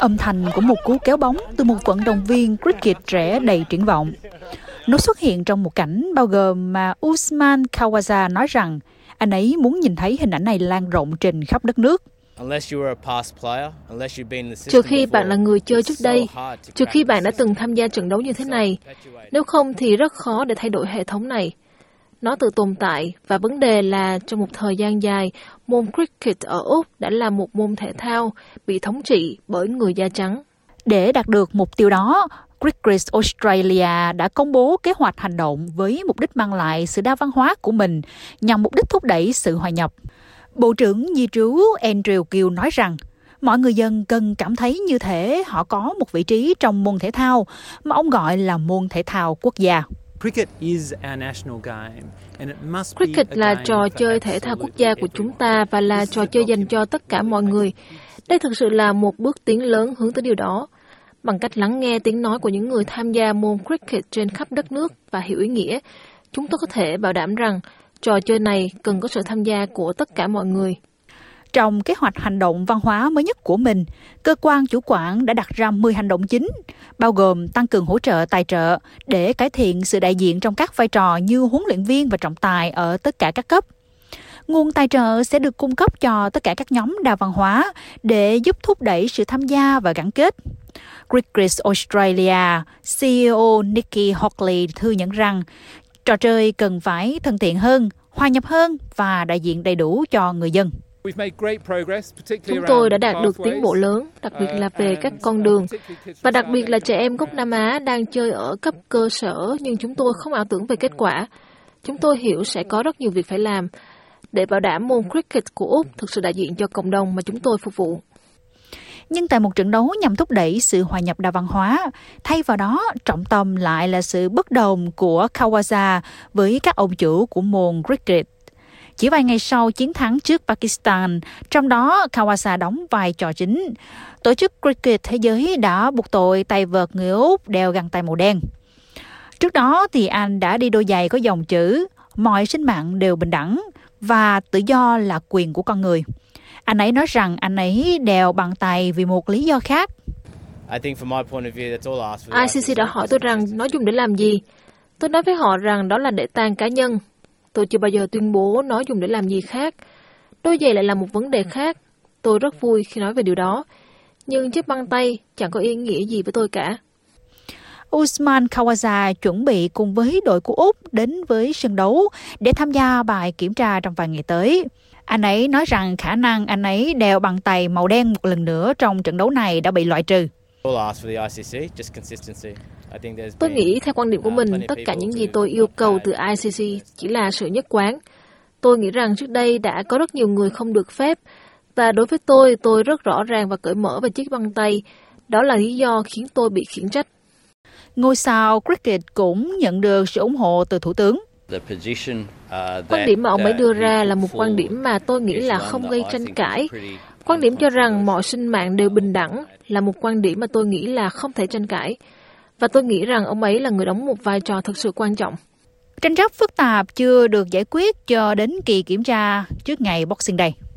âm thanh của một cú kéo bóng từ một vận động viên cricket trẻ đầy triển vọng. Nó xuất hiện trong một cảnh bao gồm mà Usman Khawaja nói rằng anh ấy muốn nhìn thấy hình ảnh này lan rộng trên khắp đất nước. Trừ khi bạn là người chơi trước đây, trừ khi bạn đã từng tham gia trận đấu như thế này, nếu không thì rất khó để thay đổi hệ thống này. Nó tự tồn tại và vấn đề là trong một thời gian dài, môn cricket ở Úc đã là một môn thể thao bị thống trị bởi người da trắng. Để đạt được mục tiêu đó, Cricket Australia đã công bố kế hoạch hành động với mục đích mang lại sự đa văn hóa của mình nhằm mục đích thúc đẩy sự hòa nhập. Bộ trưởng Di trú Andrew Gill nói rằng mọi người dân cần cảm thấy như thể họ có một vị trí trong môn thể thao mà ông gọi là môn thể thao quốc gia. Cricket là trò chơi thể thao quốc gia của chúng ta và là trò chơi dành cho tất cả mọi người. Đây thực sự là một bước tiến lớn hướng tới điều đó. Bằng cách lắng nghe tiếng nói của những người tham gia môn cricket trên khắp đất nước và hiểu ý nghĩa, chúng tôi có thể bảo đảm rằng trò chơi này cần có sự tham gia của tất cả mọi người. Trong kế hoạch hành động văn hóa mới nhất của mình, cơ quan chủ quản đã đặt ra 10 hành động chính, bao gồm tăng cường hỗ trợ tài trợ để cải thiện sự đại diện trong các vai trò như huấn luyện viên và trọng tài ở tất cả các cấp. Nguồn tài trợ sẽ được cung cấp cho tất cả các nhóm đa văn hóa để giúp thúc đẩy sự tham gia và gắn kết. Cricket Australia, CEO Nikki Hockley thừa nhận rằng trò chơi cần phải thân thiện hơn, hòa nhập hơn và đại diện đầy đủ cho người dân. Chúng tôi đã đạt được tiến bộ lớn, đặc biệt là về các con đường, và đặc biệt là trẻ em gốc Nam Á đang chơi ở cấp cơ sở, nhưng chúng tôi không ảo tưởng về kết quả. Chúng tôi hiểu sẽ có rất nhiều việc phải làm để bảo đảm môn cricket của Úc thực sự đại diện cho cộng đồng mà chúng tôi phục vụ. Nhưng tại một trận đấu nhằm thúc đẩy sự hòa nhập đa văn hóa, thay vào đó trọng tâm lại là sự bất đồng của Khawaja với các ông chủ của môn cricket. Chỉ vài ngày sau chiến thắng trước Pakistan, trong đó Khawaja đóng vai trò chính, tổ chức cricket thế giới đã buộc tội tay vợt người Úc đeo găng tay màu đen. Trước đó thì anh đã đi đôi giày có dòng chữ "Mọi sinh mạng đều bình đẳng" và "Tự do là quyền của con người". Anh ấy nói rằng anh ấy đeo bằng tay vì một lý do khác. ICC đã hỏi tôi rằng nó dùng để làm gì. Tôi nói với họ rằng đó là để tang cá nhân. Tôi chưa bao giờ tuyên bố nó dùng để làm gì khác. Đôi giày lại là một vấn đề khác. Tôi rất vui khi nói về điều đó. Nhưng chiếc băng tay chẳng có ý nghĩa gì với tôi cả. Usman Khawaja chuẩn bị cùng với đội của Úc đến với sân đấu để tham gia bài kiểm tra trong vài ngày tới. Anh ấy nói rằng khả năng anh ấy đeo bàn tay màu đen một lần nữa trong trận đấu này đã bị loại trừ. Tôi nghĩ theo quan điểm của mình, tất cả những gì tôi yêu cầu từ ICC chỉ là sự nhất quán. Tôi nghĩ rằng trước đây đã có rất nhiều người không được phép, và đối với tôi rất rõ ràng và cởi mở về chiếc băng tay. Đó là lý do khiến tôi bị khiển trách. Ngôi sao cricket cũng nhận được sự ủng hộ từ Thủ tướng. Quan điểm mà ông ấy đưa ra là một quan điểm mà tôi nghĩ là không gây tranh cãi. Quan điểm cho rằng mọi sinh mạng đều bình đẳng là một quan điểm mà tôi nghĩ là không thể tranh cãi. Và tôi nghĩ rằng ông ấy là người đóng một vai trò thực sự quan trọng. Tranh chấp phức tạp chưa được giải quyết cho đến kỳ kiểm tra trước ngày Boxing Day.